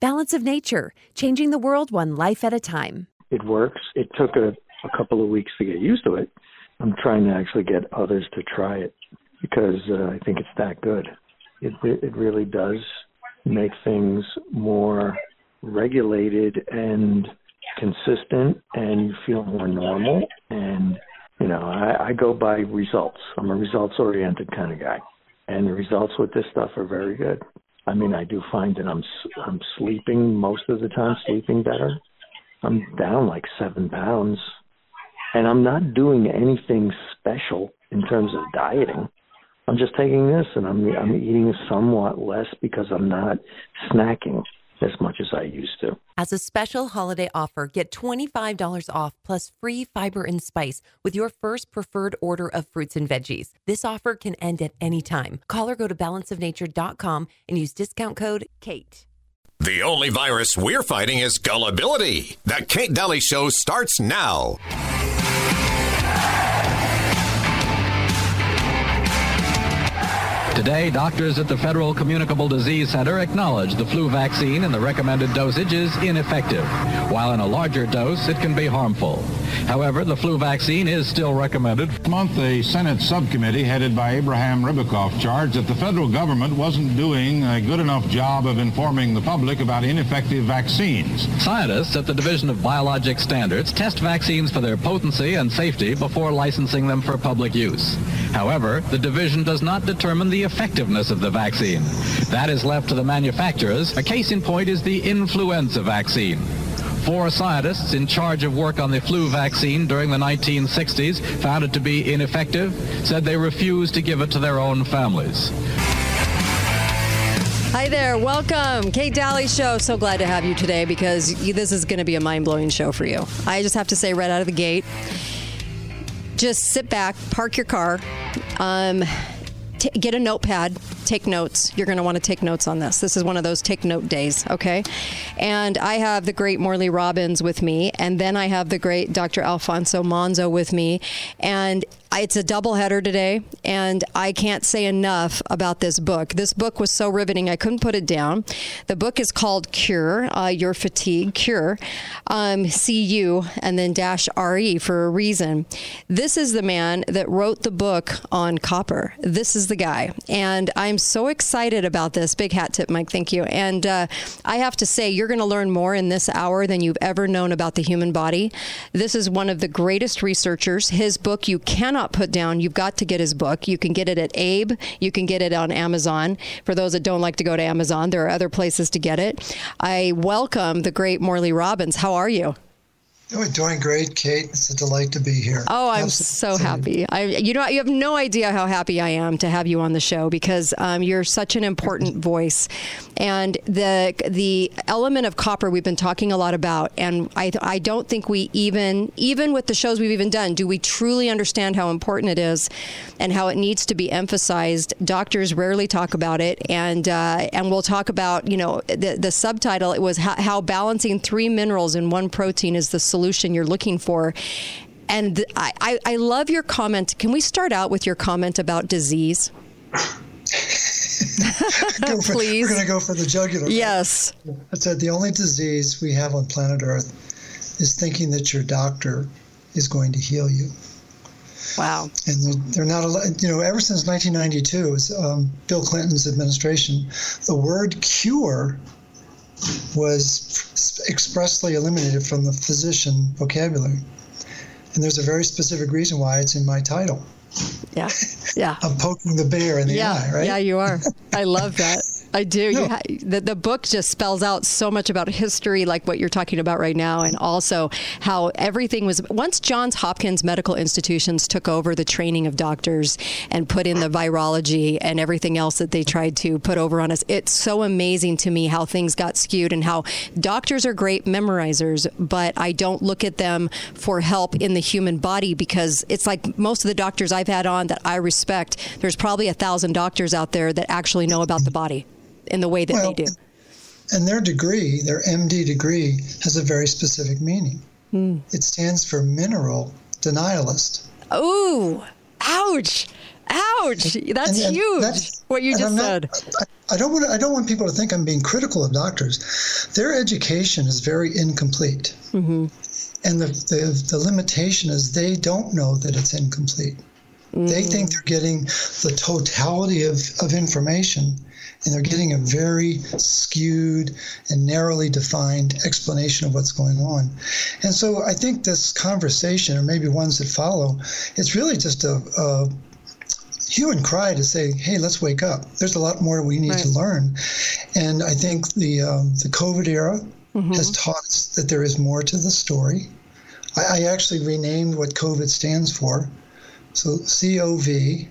Balance of Nature, changing the world one life at a time. It works. It took a couple of weeks to get used to it. I'm trying to actually get others to try it because I think it's that good. It really does make things more regulated and consistent, and you feel more normal. And, you know, I go by results. I'm a results-oriented kind of guy. And the results with this stuff are very good. I mean, I do find that I'm sleeping most of the time, sleeping better. I'm down like 7 pounds. And I'm not doing anything special in terms of dieting. I'm just taking this, and I'm eating somewhat less because I'm not snacking as much as I used to. As a special holiday offer, get $25 off plus free fiber and spice with your first preferred order of fruits and veggies. This offer can end at any time. Call or go to balanceofnature.com and use discount code KATE. The only virus we're fighting is gullibility. The Kate Dalley Show starts now. Today, doctors at the Federal Communicable Disease Center acknowledge the flu vaccine in the recommended dosage is ineffective, while in a larger dose it can be harmful. However, the flu vaccine is still recommended. This month, a Senate subcommittee headed by Abraham Ribicoff charged that the federal government wasn't doing a good enough job of informing the public about ineffective vaccines. Scientists at the Division of Biologic Standards test vaccines for their potency and safety before licensing them for public use. However, the division does not determine the effectiveness of the vaccine. That is left to the manufacturers. A case in point is the influenza vaccine. 4 scientists in charge of work on the flu vaccine during the 1960s found it to be ineffective, said they refused to give it to their own families. Hi there, welcome. Kate Dalley Show. So glad to have you today because this is going to be a mind-blowing show for you. I just have to say right out of the gate, just sit back, park your car, get a notepad, take notes. You're going to want to take notes on this. This is one of those take note days, okay? And I have the great Morley Robbins with me, and then I have the great Dr. Alfonso Monzo with me. And it's a doubleheader today, and I can't say enough about this book. This book was so riveting, I couldn't put it down. The book is called Cure, Your Fatigue, Cure, C-U, and then dash R-E for a reason. This is the man that wrote the book on copper. This is the guy. And I'm so excited about this. Big hat tip, Mike. Thank you. And I have to say, you're going to learn more in this hour than you've ever known about the human body. This is one of the greatest researchers. His book, you cannot put down. You've got to get his book. You can get it at Abe. You can get it on Amazon. For those that don't like to go to Amazon, there are other places to get it. I welcome the great Morley Robbins. How are you? Oh, doing great, Kate. It's a delight to be here. Oh, I'm so happy. You have no idea how happy I am to have you on the show because you're such an important voice. And the element of copper we've been talking a lot about, and I don't think we even with the shows we've even done, do we truly understand how important it is and how it needs to be emphasized. Doctors rarely talk about it, and we'll talk about, you know, the subtitle. It was how balancing 3 minerals in 1 protein is the solution you're looking for. And I love your comment. Can we start out with your comment about disease? Please. We're going to go for the jugular. Yes. I said the only disease we have on planet Earth is thinking that your doctor is going to heal you. Wow. And they're not, you know, ever since 1992, Bill Clinton's administration, the word cure was expressly eliminated from the physician vocabulary. And there's a very specific reason why it's in my title. Yeah, yeah. I'm poking the bear in the eye, right? Yeah, you are. I love that. I do. No. The book just spells out so much about history, like what you're talking about right now, and also how everything was. Once Johns Hopkins Medical Institutions took over the training of doctors and put in the virology and everything else that they tried to put over on us, it's so amazing to me how things got skewed and how doctors are great memorizers, but I don't look at them for help in the human body because it's like most of the doctors I've had on that I respect, there's probably 1,000 doctors out there that actually know about the body in the way that they do. And their degree, their MD degree, has a very specific meaning. It stands for mineral denialist. Oh, ouch. That's huge, what you just said. I don't want people to think I'm being critical of doctors. Their education is very incomplete. Mm-hmm. And the limitation is they don't know that it's incomplete. Mm-hmm. They think they're getting the totality of information, and they're getting a very skewed and narrowly defined explanation of what's going on. And so I think this conversation, or maybe ones that follow, it's really just a hue and cry to say, hey, let's wake up. There's a lot more we need to learn. And I think the COVID era has taught us that there is more to the story. I actually renamed what COVID stands for. So COV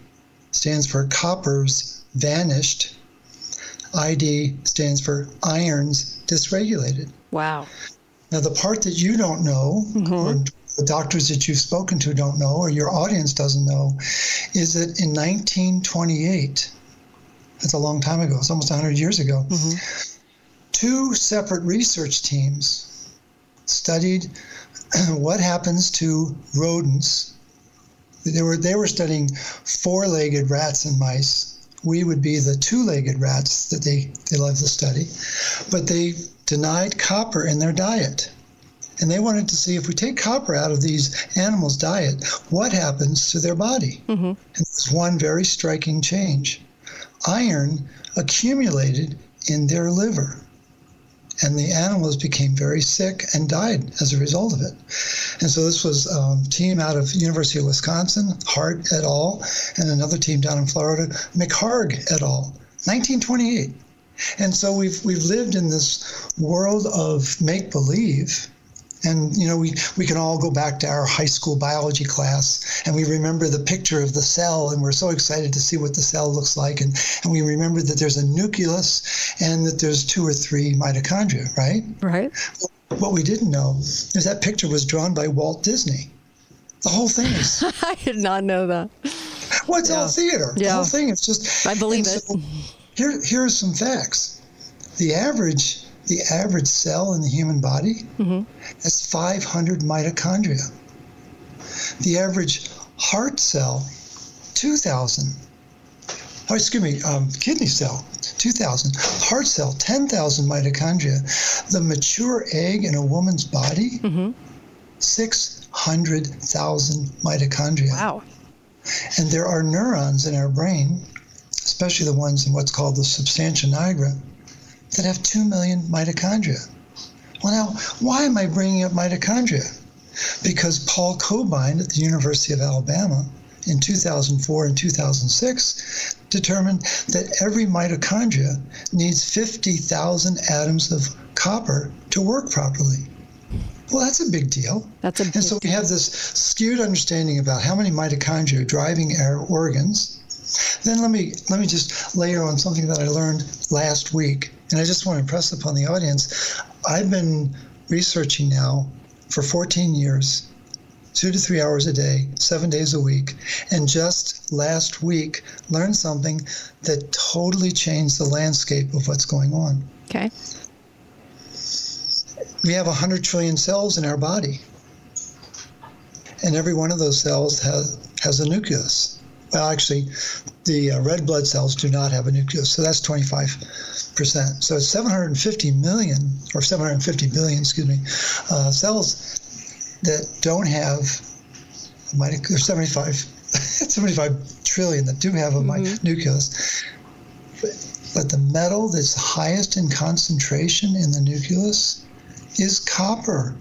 stands for coppers vanished. ID stands for irons dysregulated. Wow. Now, the part that you don't know, or the doctors that you've spoken to don't know, or your audience doesn't know, is that in 1928, that's a long time ago, it's almost 100 years ago, two separate research teams studied what happens to rodents. They were studying four-legged rats and mice. We would be the two-legged rats that they love to study. But they denied copper in their diet. And they wanted to see, if we take copper out of these animals' diet, what happens to their body? Mm-hmm. And there's one very striking change. Iron accumulated in their liver. And the animals became very sick and died as a result of it. And so this was a team out of University of Wisconsin, Hart et al., and another team down in Florida, McHarg et al., 1928. And so we've lived in this world of make-believe. And, you know, we can all go back to our high school biology class, and we remember the picture of the cell, and we're so excited to see what the cell looks like. And we remember that there's a nucleus and that there's two or three mitochondria, right? Right. What we didn't know is that picture was drawn by Walt Disney. The whole thing is... I did not know that. Well, it's all theater. Yeah. The whole thing is just... I believe it. So here are some facts. The average cell in the human body has 500 mitochondria. The average heart cell, 2,000. Oh, excuse me, kidney cell, 2,000. Heart cell, 10,000 mitochondria. The mature egg in a woman's body, 600,000 mitochondria. Wow. And there are neurons in our brain, especially the ones in what's called the substantia nigra, that have 2 million mitochondria. Well, now, why am I bringing up mitochondria? Because Paul Cobine at the University of Alabama in 2004 and 2006 determined that every mitochondria needs 50,000 atoms of copper to work properly. Well, that's a big deal. We have this skewed understanding about how many mitochondria are driving our organs. Then let me just layer on something that I learned last week, and I just want to impress upon the audience. I've been researching now for 14 years, 2 to 3 hours a day, 7 days a week, and just last week learned something that totally changed the landscape of what's going on. Okay. We have 100 trillion cells in our body, and every one of those cells has a nucleus. Well, actually, the red blood cells do not have a nucleus, so that's 25%. So it's 750 billion cells that don't have a nucleus, or 75 trillion that do have a nucleus. But the metal that's highest in concentration in the nucleus is copper.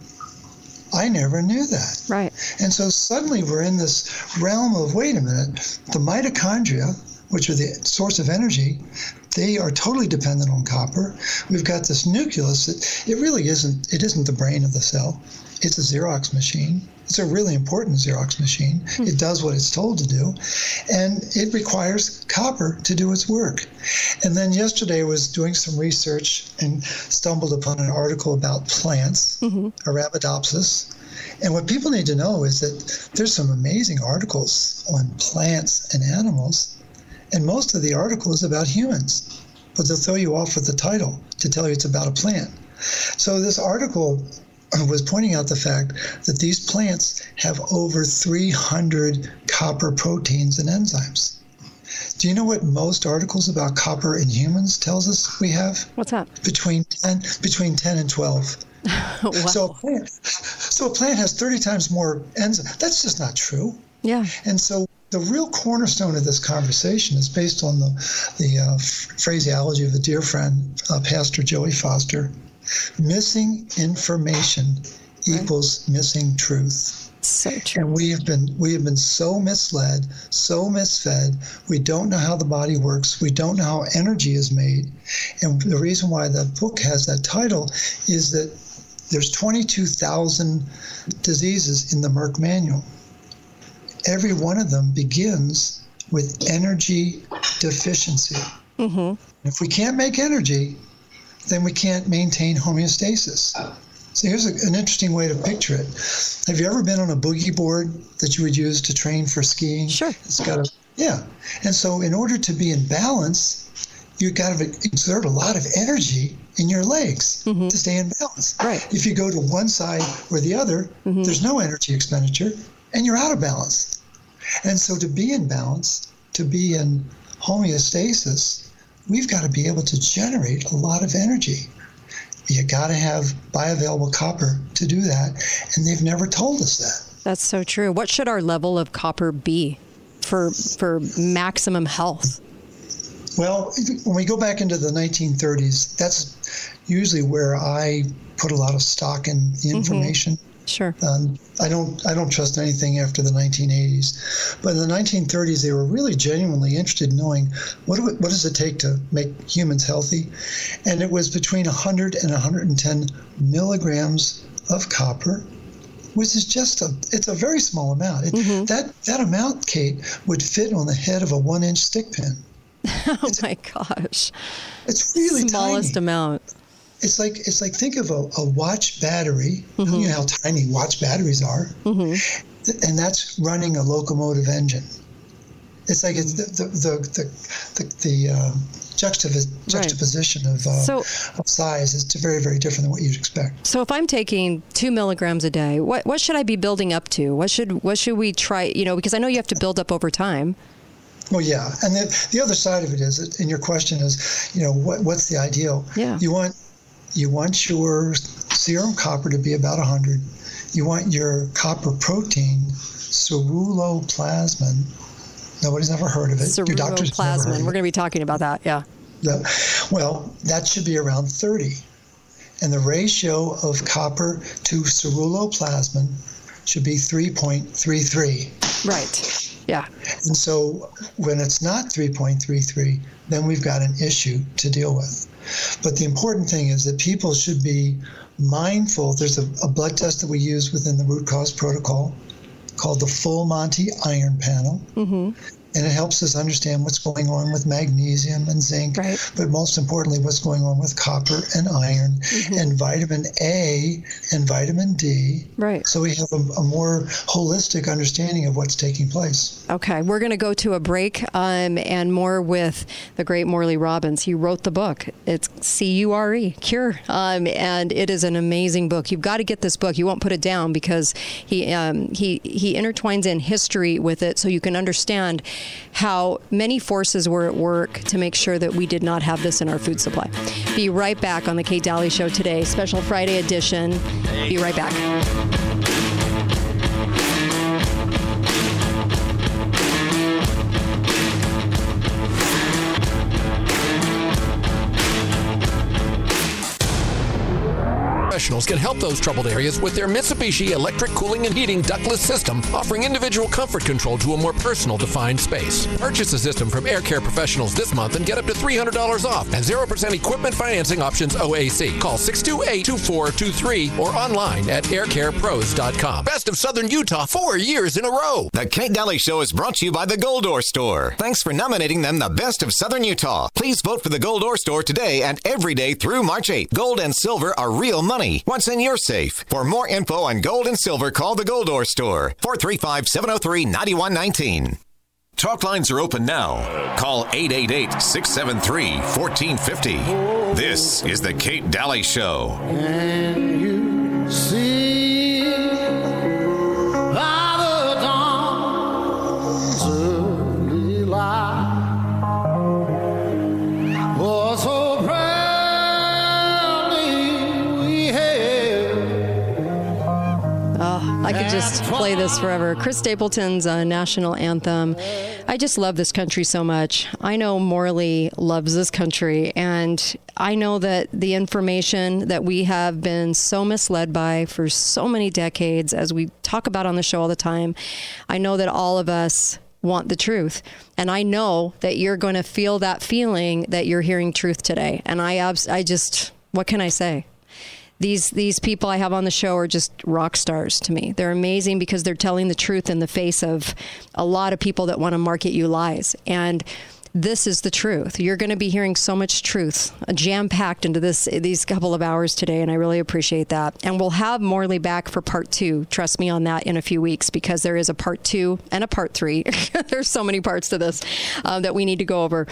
I never knew that. Right. And so suddenly we're in this realm of, wait a minute, the mitochondria, which are the source of energy, they are totally dependent on copper. We've got this nucleus that it really isn't the brain of the cell. It's a Xerox machine. It's a really important Xerox machine. It does what it's told to do, and it requires copper to do its work. And then yesterday I was doing some research and stumbled upon an article about plants, Arabidopsis. And what people need to know is that there's some amazing articles on plants and animals, and most of the article is about humans. But they'll throw you off with the title to tell you it's about a plant. So this article was pointing out the fact that these plants have over 300 copper proteins and enzymes. Do you know what most articles about copper in humans tells us we have? What's that? Between 10 and 12. Wow. So a plant has 30 times more enzymes. That's just not true. Yeah. And so the real cornerstone of this conversation is based on the phraseology of a dear friend, Pastor Joey Foster. Missing information equals missing truth. So true. And we have been so misled, so misfed. We don't know how the body works. We don't know how energy is made. And the reason why the book has that title is that there's 22,000 diseases in the Merck manual. Every one of them begins with energy deficiency. Mm-hmm. If we can't make energy, then we can't maintain homeostasis. So here's an interesting way to picture it. Have you ever been on a boogie board that you would use to train for skiing? Sure. Yeah. And so in order to be in balance, you've got to exert a lot of energy in your legs mm-hmm. to stay in balance. Right. If you go to one side or the other, mm-hmm. there's no energy expenditure, and you're out of balance. And so to be in balance, to be in homeostasis, we've got to be able to generate a lot of energy. You got to have bioavailable copper to do that, and they've never told us that. That's so true. What should our level of copper be for maximum health? Well, when we go back into the 1930s, that's usually where I put a lot of stock in the information. Mm-hmm. Sure. I don't trust anything after the 1980s, but in the 1930s they were really genuinely interested in knowing what does it take to make humans healthy, and it was between 100 and 110 milligrams of copper, which is it's a very small amount. Mm-hmm. That amount, Kate, would fit on the head of a 1-inch stick pin. Oh my gosh! It's really the smallest tiny amount. It's like think of a watch battery. Mm-hmm. You know how tiny watch batteries are, mm-hmm. and that's running a locomotive engine. It's like it's the juxtaposition right. of size is very, very different than what you'd expect. So if I'm taking 2 milligrams a day, what should I be building up to? What should we try? You know, because I know you have to build up over time. Well, yeah, and the other side of it is, and your question is, you know, what's the ideal? Yeah. You want your serum copper to be about 100. You want your copper protein, ceruloplasmin. Nobody's ever heard of it. Ceruloplasmin. Your doctor's never heard of it. We're going to be talking about that. Yeah. Yeah. Well, that should be around 30, and the ratio of copper to ceruloplasmin should be 3.33. Right. Yeah. And so when it's not 3.33, then we've got an issue to deal with. But the important thing is that people should be mindful. There's a blood test that we use within the root cause protocol called the Full Monty Iron Panel. Mm-hmm. And it helps us understand what's going on with magnesium and zinc, right. but most importantly, what's going on with copper and iron mm-hmm. and vitamin A and vitamin D. Right. So we have a more holistic understanding of what's taking place. Okay. We're going to go to a break and more with the great Morley Robbins. He wrote the book. It's Cure, Cure. And it is an amazing book. You've got to get this book. You won't put it down because he intertwines in history with it so you can understand how many forces were at work to make sure that we did not have this in our food supply. Be right back on The Kate Dalley Show today, special Friday edition. Be right back. Professionals can help those troubled areas with their Mitsubishi Electric cooling and heating ductless system, offering individual comfort control to a more personal, defined space. Purchase a system from Air Care Professionals this month and get up to $300 off and 0% equipment financing options OAC. Call 628-2423 or online at aircarepros.com. Best of Southern Utah 4 years in a row. The Kate Dalley Show is brought to you by the Goldor Store. Thanks for nominating them the best of Southern Utah. Please vote for the Goldor Store today and every day through March 8th. Gold and silver are real money. What's in your safe? For more info on gold and silver, call the Goldor Store, 435-703-9119. Talk lines are open now. Call 888-673-1450. This is the Kate Dalley Show. Can you see by the dawn's early light? I could just play this forever. Chris Stapleton's national anthem. I just love this country so much. I know Morley loves this country, and I know that the information that we have been so misled by for so many decades, as we talk about on the show all the time, I know that all of us want the truth. And I know that you're going to feel that feeling that you're hearing truth today. And I just, what can I say? These people I have on the show are just rock stars to me. They're amazing because they're telling the truth in the face of a lot of people that want to market you lies. And this is the truth. You're going to be hearing so much truth jam-packed into these couple of hours today, and I really appreciate that. And we'll have Morley back for part two. Trust me on that in a few weeks, because there is a part two and a part three. There's so many parts to this that we need to go over.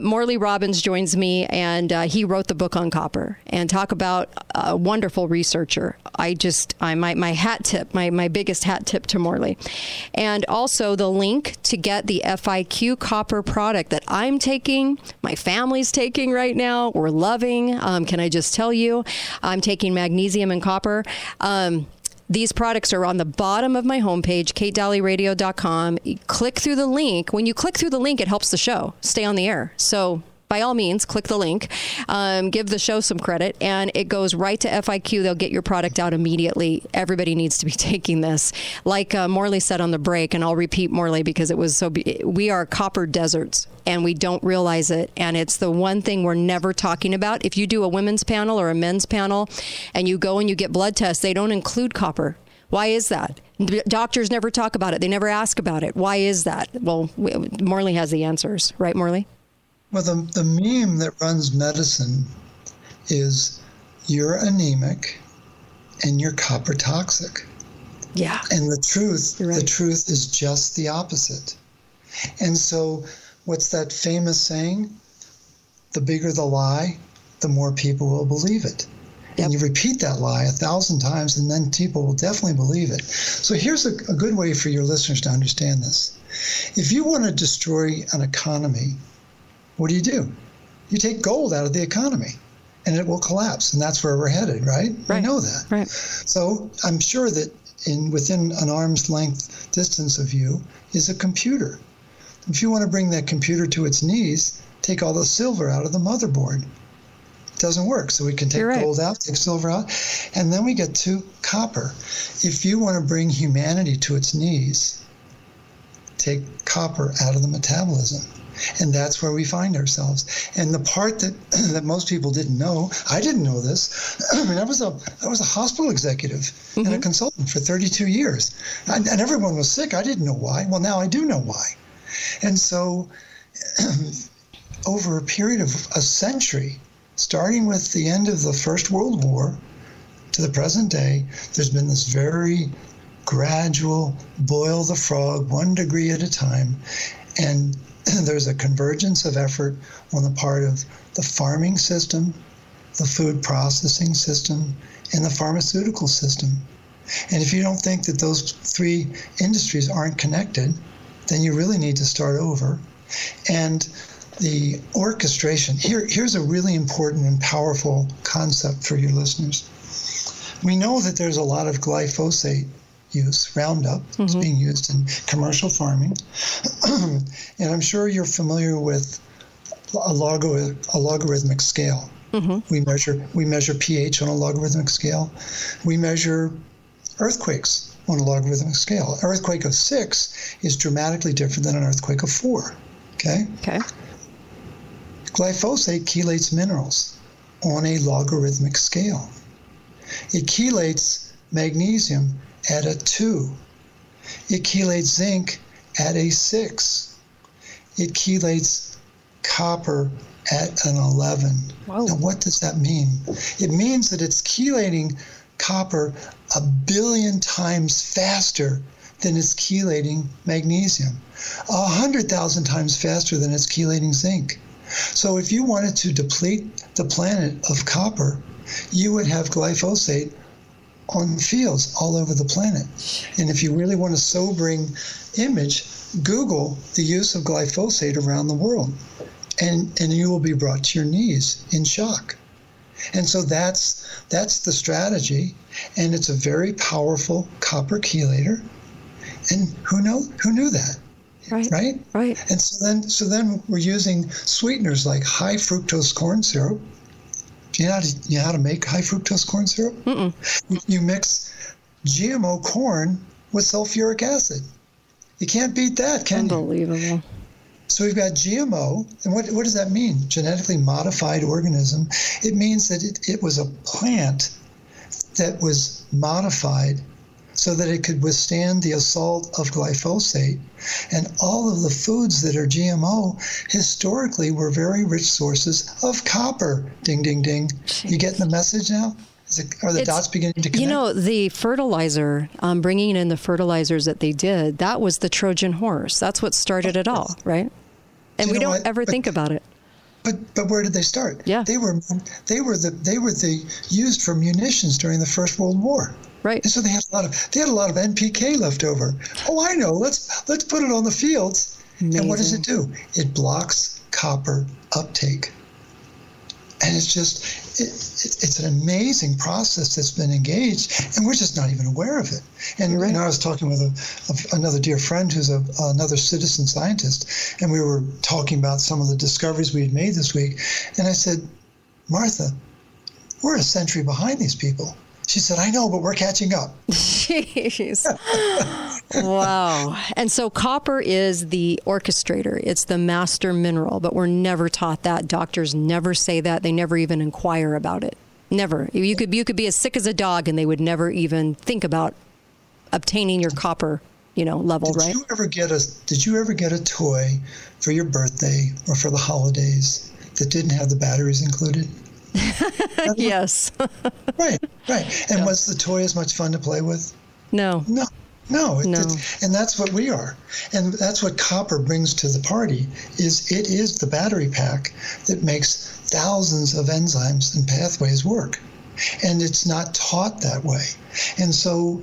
Morley Robbins joins me, and he wrote the book on copper. And talk about a wonderful researcher. My hat tip, my biggest hat tip to Morley. And also the link to get the FIQ copper product that I'm taking, my family's taking right now, we're loving. Can I just tell you, I'm taking magnesium and copper. These products are on the bottom of my homepage, katedalleyradio.com. Click through the link. When you click through the link, it helps the show stay on the air. So by all means, click the link, give the show some credit, and it goes right to FIQ. They'll get your product out immediately. Everybody needs to be taking this. Like Morley said on the break, and I'll repeat Morley because it was so, we are copper deserts, and we don't realize it. And it's the one thing we're never talking about. If you do a women's panel or a men's panel, and you go and you get blood tests, they don't include copper. Why is that? Doctors never talk about it. They never ask about it. Why is that? Well, Morley has the answers. Right, Morley? Well, the meme that runs medicine is you're anemic and you're copper toxic. Yeah. And the truth is just the opposite. And so what's that famous saying? The bigger the lie, the more people will believe it. Yep. And you repeat that lie 1,000 times, and then people will definitely believe it. So here's a good way for your listeners to understand this. If you want to destroy an economy, what do? You take gold out of the economy, and it will collapse, and that's where we're headed, right? Right. We know that. Right. So I'm sure that within an arm's length distance of you is a computer. If you want to bring that computer to its knees, take all the silver out of the motherboard. It doesn't work. So we can take gold out, take silver out, and then we get to copper. If you want to bring humanity to its knees, take copper out of the metabolism. And that's where we find ourselves. And the part that most people didn't know, I didn't know this. I mean, I was a hospital executive and a consultant for 32 years. And everyone was sick. I didn't know why. Well, now I do know why. And so over a period of a century, starting with the end of the First World War to the present day, there's been this very gradual boil the frog 1 degree at a time. And there's a convergence of effort on the part of the farming system, the food processing system, and the pharmaceutical system. And if you don't think that those three industries aren't connected, then you really need to start over. And the orchestration, here's a really important and powerful concept for your listeners. We know that there's a lot of glyphosate use, Roundup, is being used in commercial farming. And I'm sure you're familiar with a logarithmic scale. Mm-hmm. We measure pH on a logarithmic scale. We measure earthquakes on a logarithmic scale. An earthquake of 6 is dramatically different than an earthquake of 4. Okay. Glyphosate chelates minerals on a logarithmic scale. It chelates magnesium at a 2. It chelates zinc at a 6. It chelates copper at an 11. Whoa. Now, what does that mean? It means that it's chelating copper 1 billion times faster than it's chelating magnesium, 100,000 times faster than it's chelating zinc. So if you wanted to deplete the planet of copper, you would have glyphosate on fields all over the planet. And if you really want a sobering image, Google the use of glyphosate around the world, and you will be brought to your knees in shock. And so that's the strategy, and it's a very powerful copper chelator. And who knew that? Right. And so then we're using sweeteners like high fructose corn syrup. Do you know how to make high fructose corn syrup? Mm-mm. You mix GMO corn with sulfuric acid. You can't beat that, can you? Unbelievable. So we've got GMO, and what does that mean? Genetically modified organism. It means that it was a plant that was modified so that it could withstand the assault of glyphosate. And all of the foods that are GMO historically were very rich sources of copper. Ding, ding, ding. Jeez. You getting the message now? Are the dots beginning to connect? You know, the fertilizer, bringing in the fertilizers that they did, that was the Trojan horse. That's what started it all, right? And we don't ever think about it. But where did they start? Yeah. They were used for munitions during the First World War. Right. And so they had a lot of NPK left over. Oh, I know. Let's put it on the fields. Amazing. And what does it do? It blocks copper uptake. And it's just it's an amazing process that's been engaged, and we're just not even aware of it. And right now I was talking with another dear friend who's another citizen scientist, and we were talking about some of the discoveries we had made this week. And I said, Martha, we're a century behind these people. She said, I know, but we're catching up. Jeez. Wow. And so copper is the orchestrator. It's the master mineral, but we're never taught that. Doctors never say that. They never even inquire about it. Never. You could be as sick as a dog, and they would never even think about obtaining your copper, level, right? Did you ever get a toy for your birthday or for the holidays that didn't have the batteries included? Yes. Right. And was the toy as much fun to play with? No. And that's what we are. And that's what copper brings to the party, it is the battery pack that makes thousands of enzymes and pathways work. And it's not taught that way. And so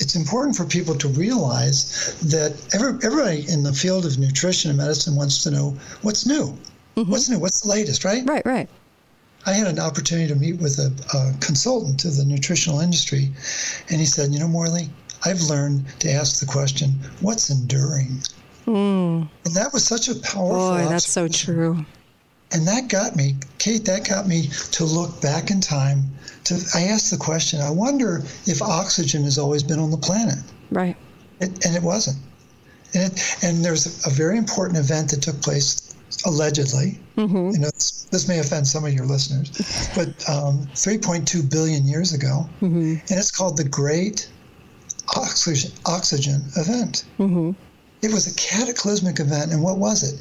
it's important for people to realize that everybody in the field of nutrition and medicine wants to know what's new. Mm-hmm. What's new? What's the latest, right? Right. I had an opportunity to meet with a consultant to the nutritional industry, and he said, Morley, I've learned to ask the question, what's enduring? Mm. And that was such a powerful observation. Boy, that's so true. And that got me, Kate, to look back in time. I asked the question, I wonder if oxygen has always been on the planet. Right. And it wasn't. And there's a very important event that took place allegedly, mm-hmm. This may offend some of your listeners, but 3.2 billion years ago, mm-hmm. and it's called the Great Oxygen Event. Mm-hmm. It was a cataclysmic event, and what was it?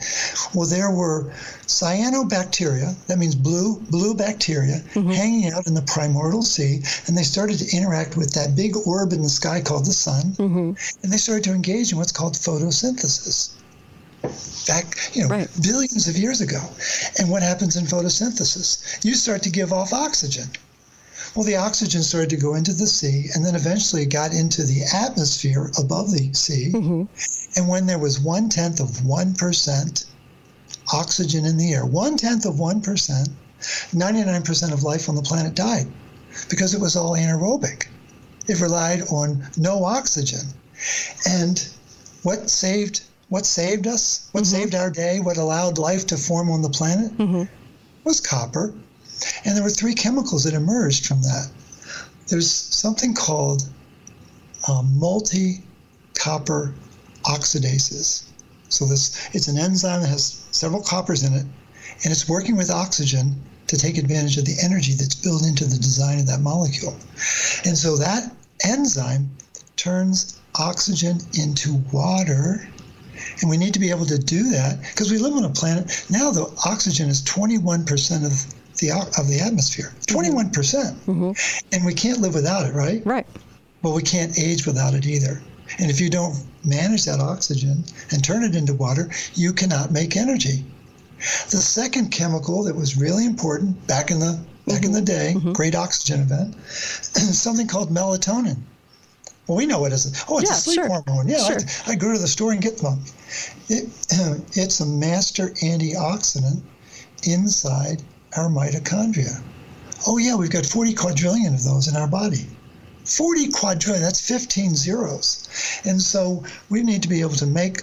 Well, there were cyanobacteria, that means blue bacteria, mm-hmm. hanging out in the primordial sea, and they started to interact with that big orb in the sky called the sun, mm-hmm. and they started to engage in what's called photosynthesis. Back, billions of years ago. And what happens in photosynthesis? You start to give off oxygen. Well, the oxygen started to go into the sea, and then eventually got into the atmosphere above the sea. Mm-hmm. And when there was 0.1% oxygen in the air, 0.1%, 99% of life on the planet died because it was all anaerobic. It relied on no oxygen. And what saved us, what mm-hmm. saved our day, what allowed life to form on the planet mm-hmm. was copper. And there were three chemicals that emerged from that. There's something called multi-copper oxidases. So it's an enzyme that has several coppers in it, and it's working with oxygen to take advantage of the energy that's built into the design of that molecule. And so that enzyme turns oxygen into water. And we need to be able to do that because we live on a planet. Now the oxygen is 21% of the atmosphere, 21%. Mm-hmm. And we can't live without it, right? Right. Well, we can't age without it either. And if you don't manage that oxygen and turn it into water, you cannot make energy. The second chemical that was really important back in the day, mm-hmm. great oxygen event, is something called melatonin. Well, we know what it is. Oh, it's a sleep hormone. Yeah, sure. I go to the store and get one. It's a master antioxidant inside our mitochondria. oh yeah, we've got 40 quadrillion of those in our body. 40 quadrillion, that's 15 zeros. And so we need to be able to make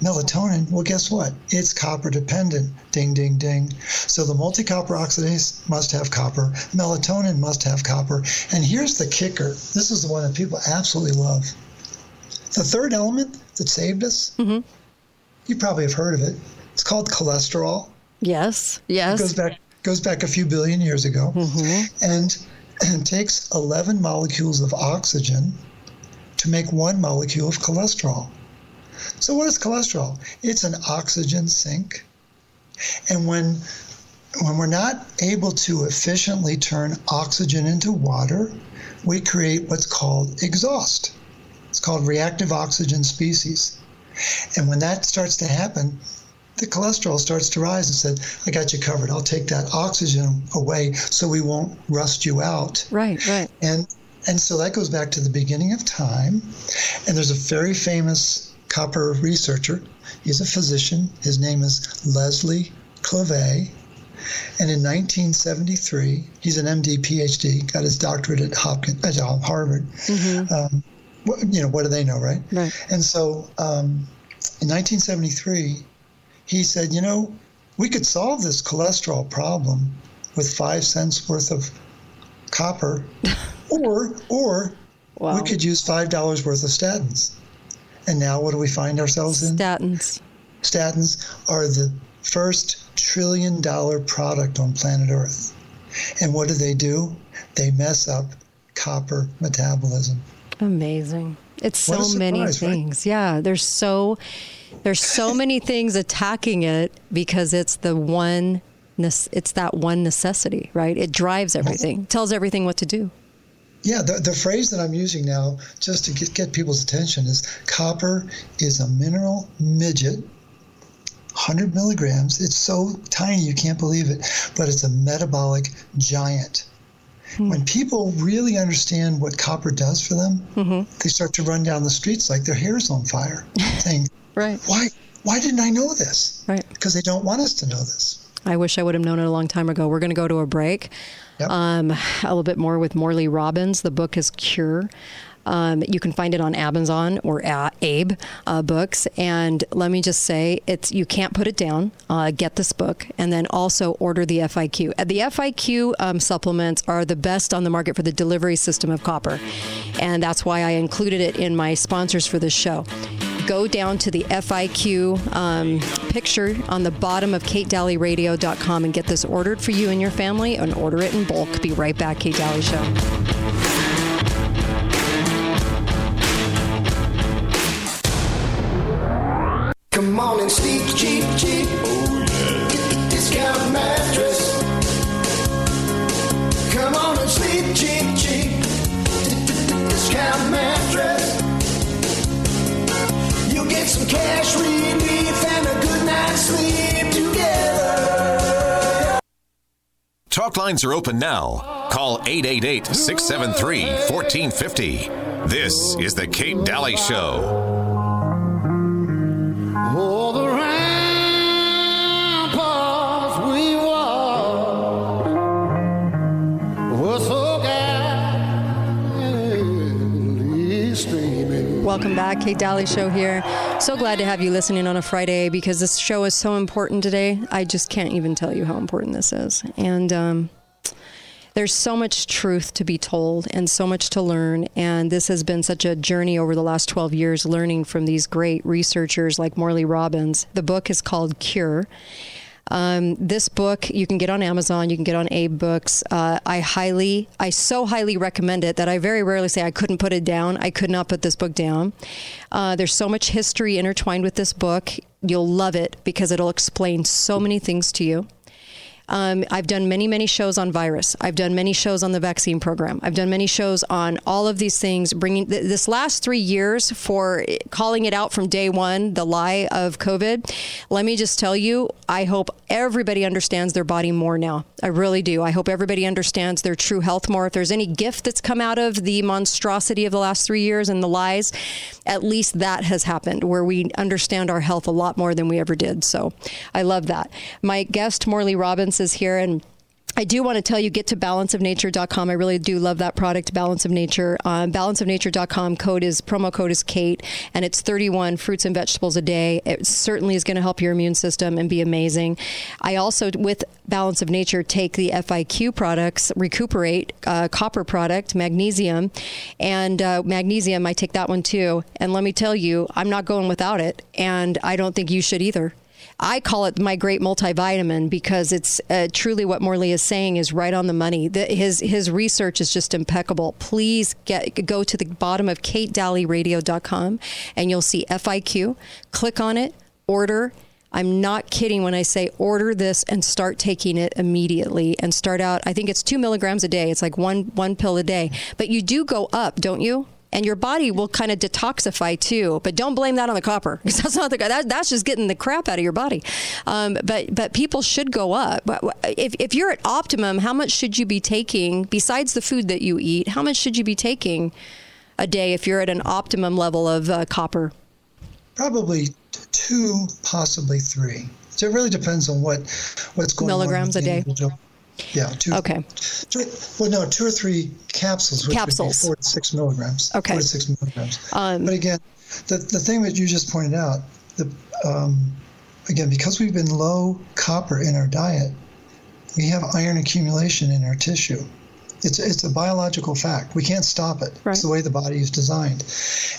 melatonin. Well, guess what? It's copper dependent. Ding, ding, ding. So the multi-copper oxidase must have copper. Melatonin must have copper. And here's the kicker. This is the one that people absolutely love. The third element that saved us, you probably have heard of it. It's called cholesterol. Yes, yes. It goes back a few billion years ago. And takes 11 molecules of oxygen to make one molecule of cholesterol. So what is cholesterol? It's an oxygen sink. And when we're not able to efficiently turn oxygen into water, we create what's called exhaust. It's called reactive oxygen species. And when that starts to happen, the cholesterol starts to rise and said, I got you covered. I'll take that oxygen away so we won't rust you out. Right, right. And so that goes back to the beginning of time. And there's a very famous copper researcher. He's a physician. His name is Leslie Clavey. And in 1973, he's an MD, PhD, got his doctorate at Harvard. You know, what do they know, right? Right. And so in 1973, he said, you know, we could solve this cholesterol problem with 5 cents worth of copper, or we could use $5 worth of statins. And now what do we find ourselves in? Statins. Statins are the first $1 trillion product on planet Earth. And what do? They mess up copper metabolism. Amazing. It's so many things. Right? Yeah, there's so many things attacking it because it's that one necessity, right? It drives everything, tells everything what to do. Yeah, the phrase that I'm using now, just to get people's attention, is copper is a mineral midget, 100 milligrams. It's so tiny you can't believe it, but it's a metabolic giant. When people really understand what copper does for them, they start to run down the streets like their hair's on fire, saying, right. Why didn't I know this? Right. Because they don't want us to know this. I wish I would have known it a long time ago. We're going to go to a break. Yep. A little bit more with Morley Robbins. The book is Cure. You can find it on Amazon or Abe Books. And let me just say, you can't put it down. Get this book. And then also order the FIQ. The FIQ supplements are the best on the market for the delivery system of copper. And that's why I included it in my sponsors for this show. Go down to the FIQ picture on the bottom of katedalleyradio.com and get this ordered for you and your family, and order it in bulk. Be right back, Kate Dalley Show. Come on and sleep cheap. Oh, yeah. Discount mattress. Come on and sleep cheap. Discount mattress. You get some cash relief and a good night's sleep together. Talk lines are open now. Call 888-673-1450. This is the Kate Dalley Show. Oh, the ramparts we walked were so gladly streaming. Welcome back, Kate Dalley Show here. So glad to have you listening on a Friday, because this show is so important today. I just can't even tell you how important this is. And there's so much truth to be told and so much to learn. And this has been such a journey over the last 12 years, learning from these great researchers like Morley Robbins. The book is called Cure. This book, you can get on Amazon, you can get on Abe Books. I so highly recommend it that I very rarely say I couldn't put it down. I could not put this book down. There's so much history intertwined with this book. You'll love it because it'll explain so many things to you. I've done many, many shows on virus. I've done many shows on the vaccine program. I've done many shows on all of these things, bringing this last 3 years for calling it out from day one, the lie of COVID. Let me just tell you, I hope everybody understands their body more now. I really do. I hope everybody understands their true health more. If there's any gift that's come out of the monstrosity of the last 3 years and the lies, at least that has happened where we understand our health a lot more than we ever did. So I love that. My guest, Morley Robbins, is here, and I do want to tell you, get to balanceofnature.com. I really do love that product, Balance of Nature. Balanceofnature.com promo code is Kate, and it's 31 fruits and vegetables a day. It certainly is going to help your immune system and be amazing. I also, with Balance of Nature, take the FIQ products, Recuperate, copper product, magnesium, and magnesium, I take that one too. And let me tell you, I'm not going without it, and I don't think you should either. I call it my great multivitamin because it's truly what Morley is saying is right on the money. His research is just impeccable. Please go to the bottom of katedalleyradio.com and you'll see FIQ. Click on it, order. I'm not kidding when I say order this and start taking it immediately and start out. I think it's 2 milligrams a day. It's like one pill a day. But you do go up, don't you? And your body will kind of detoxify too, but don't blame that on the copper because that's not that's just getting the crap out of your body. But people should go up. If you're at optimum, how much should you be taking besides the food that you eat? How much should you be taking a day if you're at an optimum level of copper? Probably 2, possibly 3. So it really depends on what's going on. Milligrams a day. Yeah. 2 or 3 capsules. Which capsules. Would be 4 to 6 milligrams. Okay. 4 to 6 milligrams. But again, the thing that you just pointed out, again, because we've been low copper in our diet, we have iron accumulation in our tissue. It's a biological fact. We can't stop it. Right. It's the way the body is designed,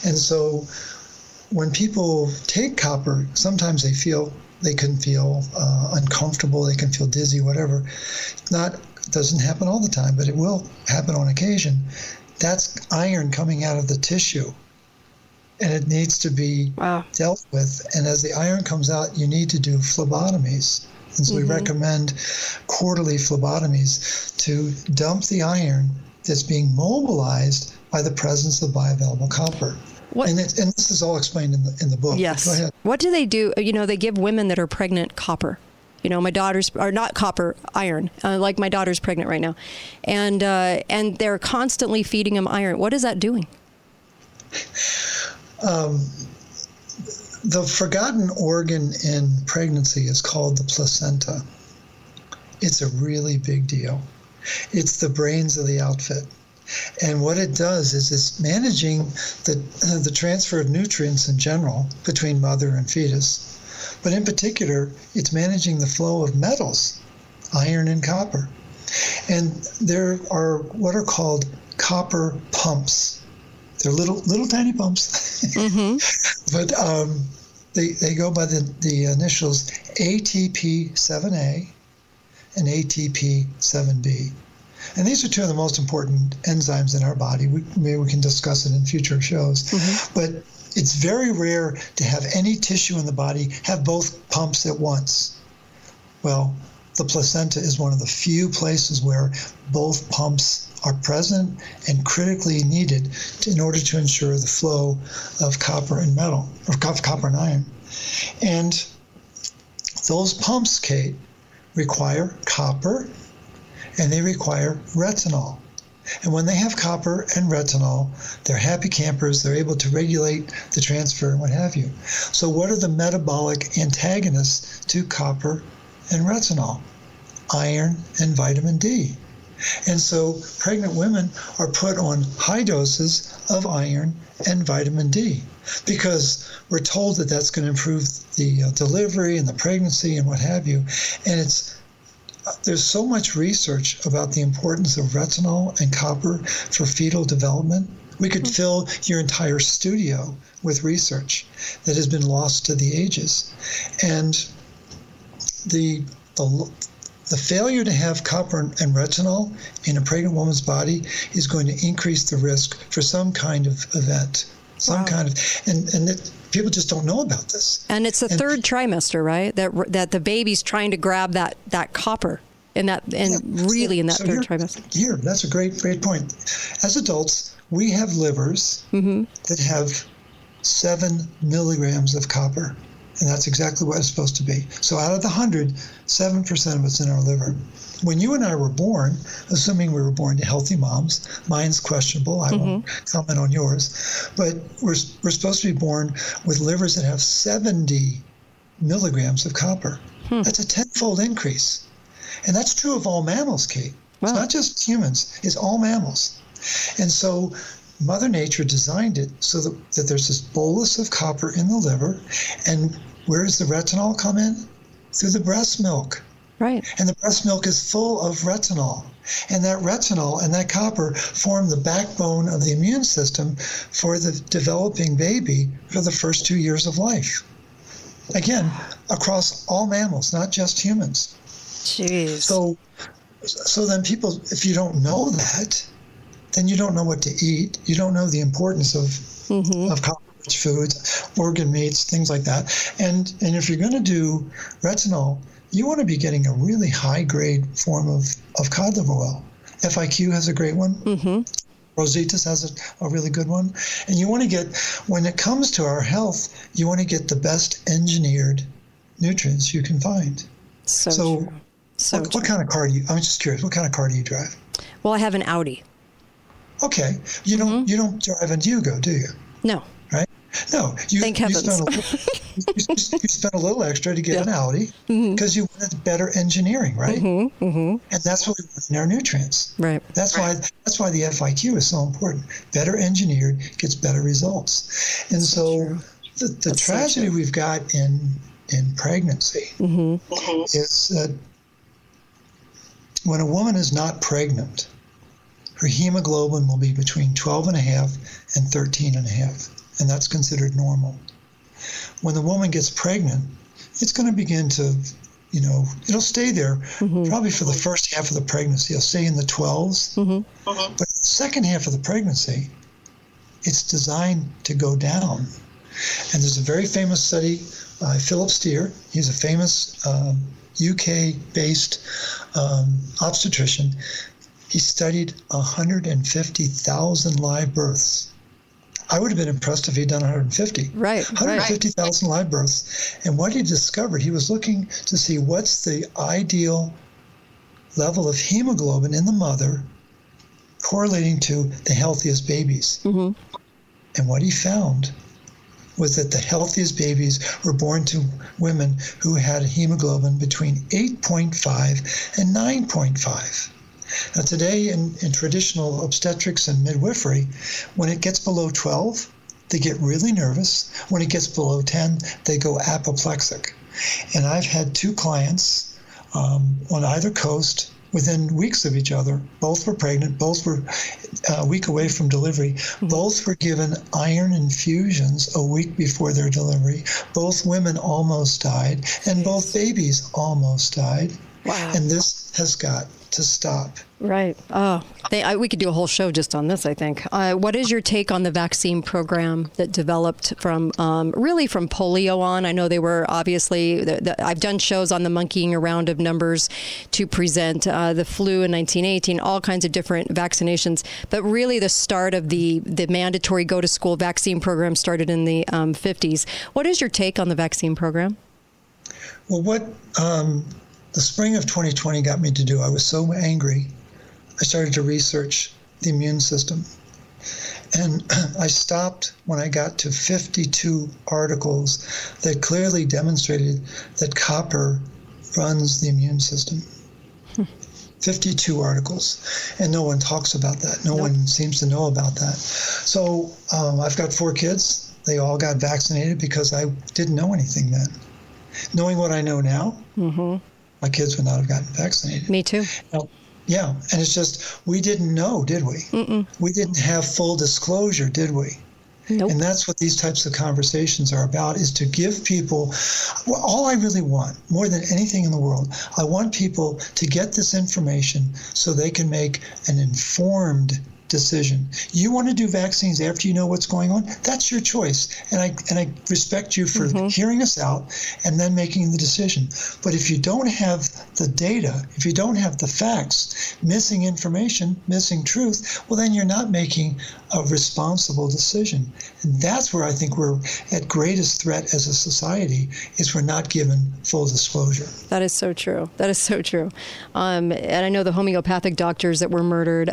and so when people take copper, sometimes they feel. They can feel uncomfortable. They can feel dizzy, whatever. Doesn't happen all the time, but it will happen on occasion. That's iron coming out of the tissue, and it needs to be dealt with. And as the iron comes out, you need to do phlebotomies. And so we recommend quarterly phlebotomies to dump the iron that's being mobilized by the presence of bioavailable copper. And this is all explained in the book. Yes. Go ahead. What do they do? You know, they give women that are pregnant copper. You know, my daughters are not copper, iron. Like my daughter's pregnant right now, and they're constantly feeding them iron. What is that doing? The forgotten organ in pregnancy is called the placenta. It's a really big deal. It's the brains of the outfit. And what it does is it's managing the transfer of nutrients in general between mother and fetus. But in particular, it's managing the flow of metals, iron and copper. And there are what are called copper pumps. They're little tiny pumps. But they go by the initials ATP7A and ATP7B. And these are two of the most important enzymes in our body. Maybe we can discuss it in future shows. But it's very rare to have any tissue in the body have both pumps at once. Well, the placenta is one of the few places where both pumps are present and critically needed in order to ensure the flow of copper and iron. And those pumps, Kate, require copper, and they require retinol. And when they have copper and retinol, they're happy campers. They're able to regulate the transfer and what have you. So what are the metabolic antagonists to copper and retinol? Iron and vitamin D. And so pregnant women are put on high doses of iron and vitamin D because we're told that that's going to improve the delivery and the pregnancy and what have you. And there's so much research about the importance of retinol and copper for fetal development. We could fill your entire studio with research that has been lost to the ages. And the failure to have copper and retinol in a pregnant woman's body is going to increase the risk for some kind of event. People just don't know about this. And it's the third trimester, right? That the baby's trying to grab that copper in that third trimester. Here, that's a great point. As adults, we have livers that have 7 milligrams of copper, and that's exactly what it's supposed to be. So out of the 100, 7% of it's in our liver. When you and I were born, assuming we were born to healthy moms, mine's questionable. I won't comment on yours, but we're supposed to be born with livers that have 70 milligrams of copper. That's a tenfold increase. And that's true of all mammals, Kate. Wow. It's not just humans. It's all mammals. And so Mother Nature designed it so that there's this bolus of copper in the liver. And where does the retinol come in? Through the breast milk. Right. And the breast milk is full of retinol. And that retinol and that copper form the backbone of the immune system for the developing baby for the first 2 years of life. Again, across all mammals, not just humans. Jeez. So then people, if you don't know that, then you don't know what to eat. You don't know the importance of copper-rich foods, organ meats, things like that. And if you're going to do retinol, you want to be getting a really high-grade form of cod liver oil. FIQ has a great one. Mm-hmm. Rositas has a really good one. And you want to get, when it comes to our health, you want to get the best engineered nutrients you can find. So true. What kind of car do you, I'm just curious, what kind of car do you drive? Well, I have an Audi. Okay. You don't drive a Yugo, do you? No. Right? No. You spent a little extra to get an Audi because you wanted better engineering, right? Mm-hmm, mm-hmm. And that's what we want in our nutrients. Right. That's why the FIQ is so important. Better engineered gets better results. And so the tragedy we've got in pregnancy is that when a woman is not pregnant, her hemoglobin will be between 12.5 and 13.5, and that's considered normal. When the woman gets pregnant, it's going to begin to, it'll stay there probably for the first half of the pregnancy. It'll stay in the 12s, but the second half of the pregnancy, it's designed to go down. And there's a very famous study by Philip Steer. He's a famous UK-based obstetrician. He studied 150,000 live births. I would have been impressed if he'd done 150. Right. 150,000 live births. And what he discovered, he was looking to see what's the ideal level of hemoglobin in the mother correlating to the healthiest babies. Mm-hmm. And what he found was that the healthiest babies were born to women who had a hemoglobin between 8.5 and 9.5. Now today in traditional obstetrics and midwifery, when it gets below 12, they get really nervous. When it gets below 10, they go apoplectic. And I've had two clients on either coast within weeks of each other. Both were pregnant. Both were a week away from delivery. Both were given iron infusions a week before their delivery. Both women almost died, and both babies almost died. Wow. And this has got to stop. Right. Oh, we could do a whole show just on this, I think. What is your take on the vaccine program that developed from really from polio on? I know they were obviously, I've done shows on the monkeying around of numbers to present the flu in 1918, all kinds of different vaccinations. But really the start of the mandatory go to school vaccine program started in the 50s. What is your take on the vaccine program? Well, the spring of 2020 got me to do. I was so angry. I started to research the immune system. And I stopped when I got to 52 articles that clearly demonstrated that copper runs the immune system. 52 articles. And no one talks about that. No one seems to know about that. So I've got four kids. They all got vaccinated because I didn't know anything then. Knowing what I know now, my kids would not have gotten vaccinated. Me too. Yeah. And it's just, we didn't know, did we? Mm-mm. We didn't have full disclosure, did we? Nope. And that's what these types of conversations are about, is to give people, all I really want, more than anything in the world, I want people to get this information so they can make an informed decision. You want to do vaccines after you know what's going on? That's your choice. And I respect you for hearing us out and then making the decision. But if you don't have the data, if you don't have the facts, missing information, missing truth, well, then you're not making a responsible decision. And that's where I think we're at greatest threat as a society, is we're not given full disclosure. That is so true. That is so true. And I know the homeopathic doctors that were murdered,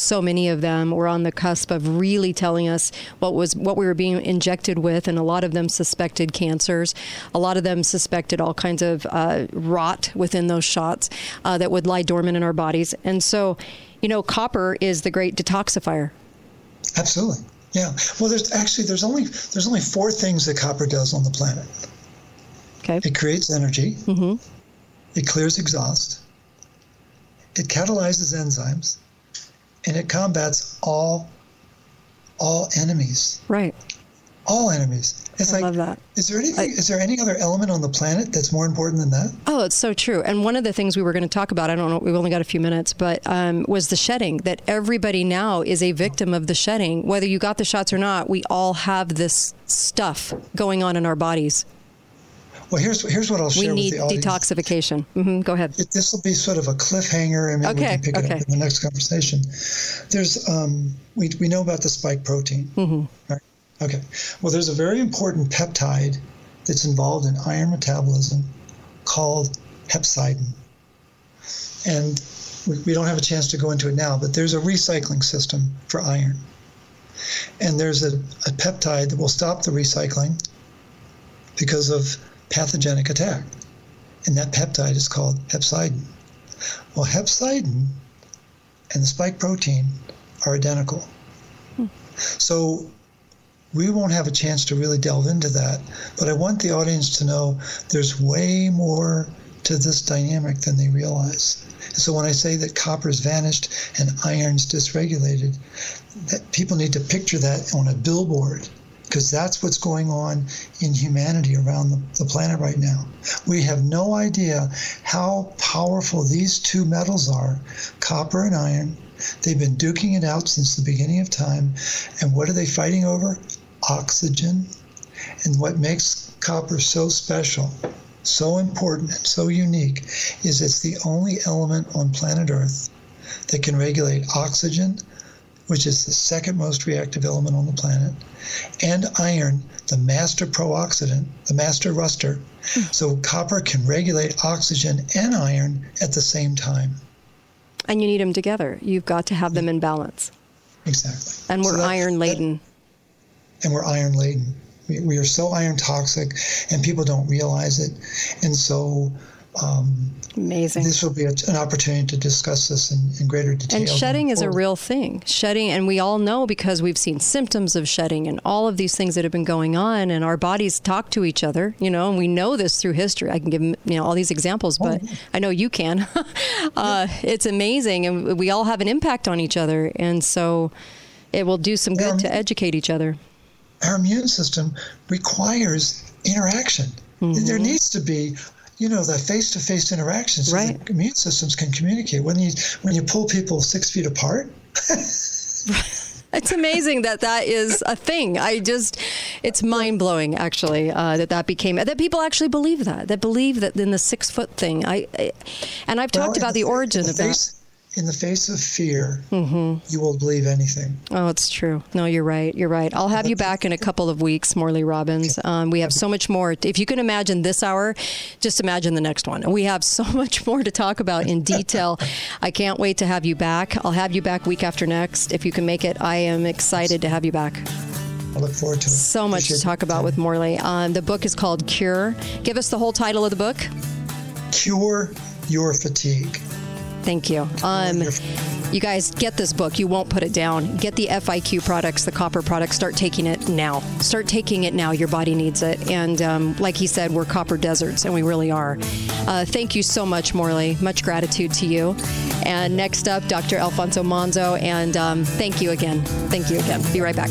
so many of them were on the cusp of really telling us what we were being injected with, and a lot of them suspected cancers. A lot of them suspected all kinds of rot within those shots that would lie dormant in our bodies. And so, you know, copper is the great detoxifier. Absolutely. Yeah. Well, there's only four things that copper does on the planet. Okay. It creates energy. Mm-hmm. It clears exhaust. It catalyzes enzymes, and it combats all enemies. Right. All enemies. It's I love that. Is there any other element on the planet that's more important than that? Oh, it's so true. And one of the things we were going to talk about, I don't know, we've only got a few minutes, but was the shedding, that everybody now is a victim of the shedding. Whether you got the shots or not, we all have this stuff going on in our bodies. Well, here's what I'll share with the audience. Detoxification. Mm-hmm. Go ahead. This will be sort of a cliffhanger, and maybe we can pick it up in the next conversation. There's we know about the spike protein. Mm-hmm. Right? Okay. Well, there's a very important peptide that's involved in iron metabolism called hepcidin. And we don't have a chance to go into it now, but there's a recycling system for iron. And there's a peptide that will stop the recycling because of pathogenic attack. And that peptide is called hepcidin. Well, hepcidin and the spike protein are identical. Hmm. So we won't have a chance to really delve into that, but I want the audience to know there's way more to this dynamic than they realize. So when I say that copper's vanished and iron's dysregulated, that people need to picture that on a billboard, because that's what's going on in humanity around the planet right now. We have no idea how powerful these two metals are, copper and iron. They've been duking it out since the beginning of time. And what are they fighting over? Oxygen. And what makes copper so special, so important, and so unique is it's the only element on planet Earth that can regulate oxygen, which is the second most reactive element on the planet, and iron, the master pro-oxidant, the master ruster. So copper can regulate oxygen and iron at the same time. And you need them together. You've got to have them in balance. Exactly. And we're iron-laden. And we're iron-laden. We are so iron-toxic, and people don't realize it. And so amazing. This will be an opportunity to discuss this in greater detail. And shedding is a real thing. Shedding, and we all know, because we've seen symptoms of shedding and all of these things that have been going on, and our bodies talk to each other, you know, and we know this through history. I can give all these examples, but I know you can. It's amazing, and we all have an impact on each other, and so it will do some good to educate each other. Our immune system requires interaction. Mm-hmm. There needs to be the face-to-face interactions, right? So the immune systems can communicate. When you pull people 6 feet apart. It's amazing that is a thing. It's mind-blowing, actually, that became, that people actually believe that in the 6 foot thing. And I've talked about the origin of that. In the face of fear, mm-hmm. you will believe anything. Oh, it's true. No, you're right. You're right. I'll have you back in a couple of weeks, Morley Robbins. We have so much more. If you can imagine this hour, just imagine the next one. We have so much more to talk about in detail. I can't wait to have you back. I'll have you back week after next. If you can make it, I am excited to have you back. I look forward to it. So much to talk about with Morley. The book is called Cure. Give us the whole title of the book. Cure Your Fatigue. Thank you. You guys, get this book. You won't put it down. Get the FIQ products, the copper products. Start taking it now. Start taking it now. Your body needs it. And like he said, we're copper deserts, and we really are. Thank you so much, Morley. Much gratitude to you. And next up, Dr. Alfonso Monzo. And thank you again. Thank you again. Be right back.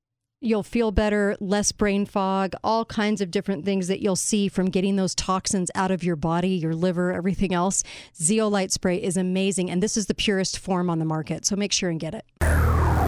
You'll feel better, less brain fog, all kinds of different things that you'll see from getting those toxins out of your body, your liver, everything else. Zeolite spray is amazing, and this is the purest form on the market, so make sure and get it.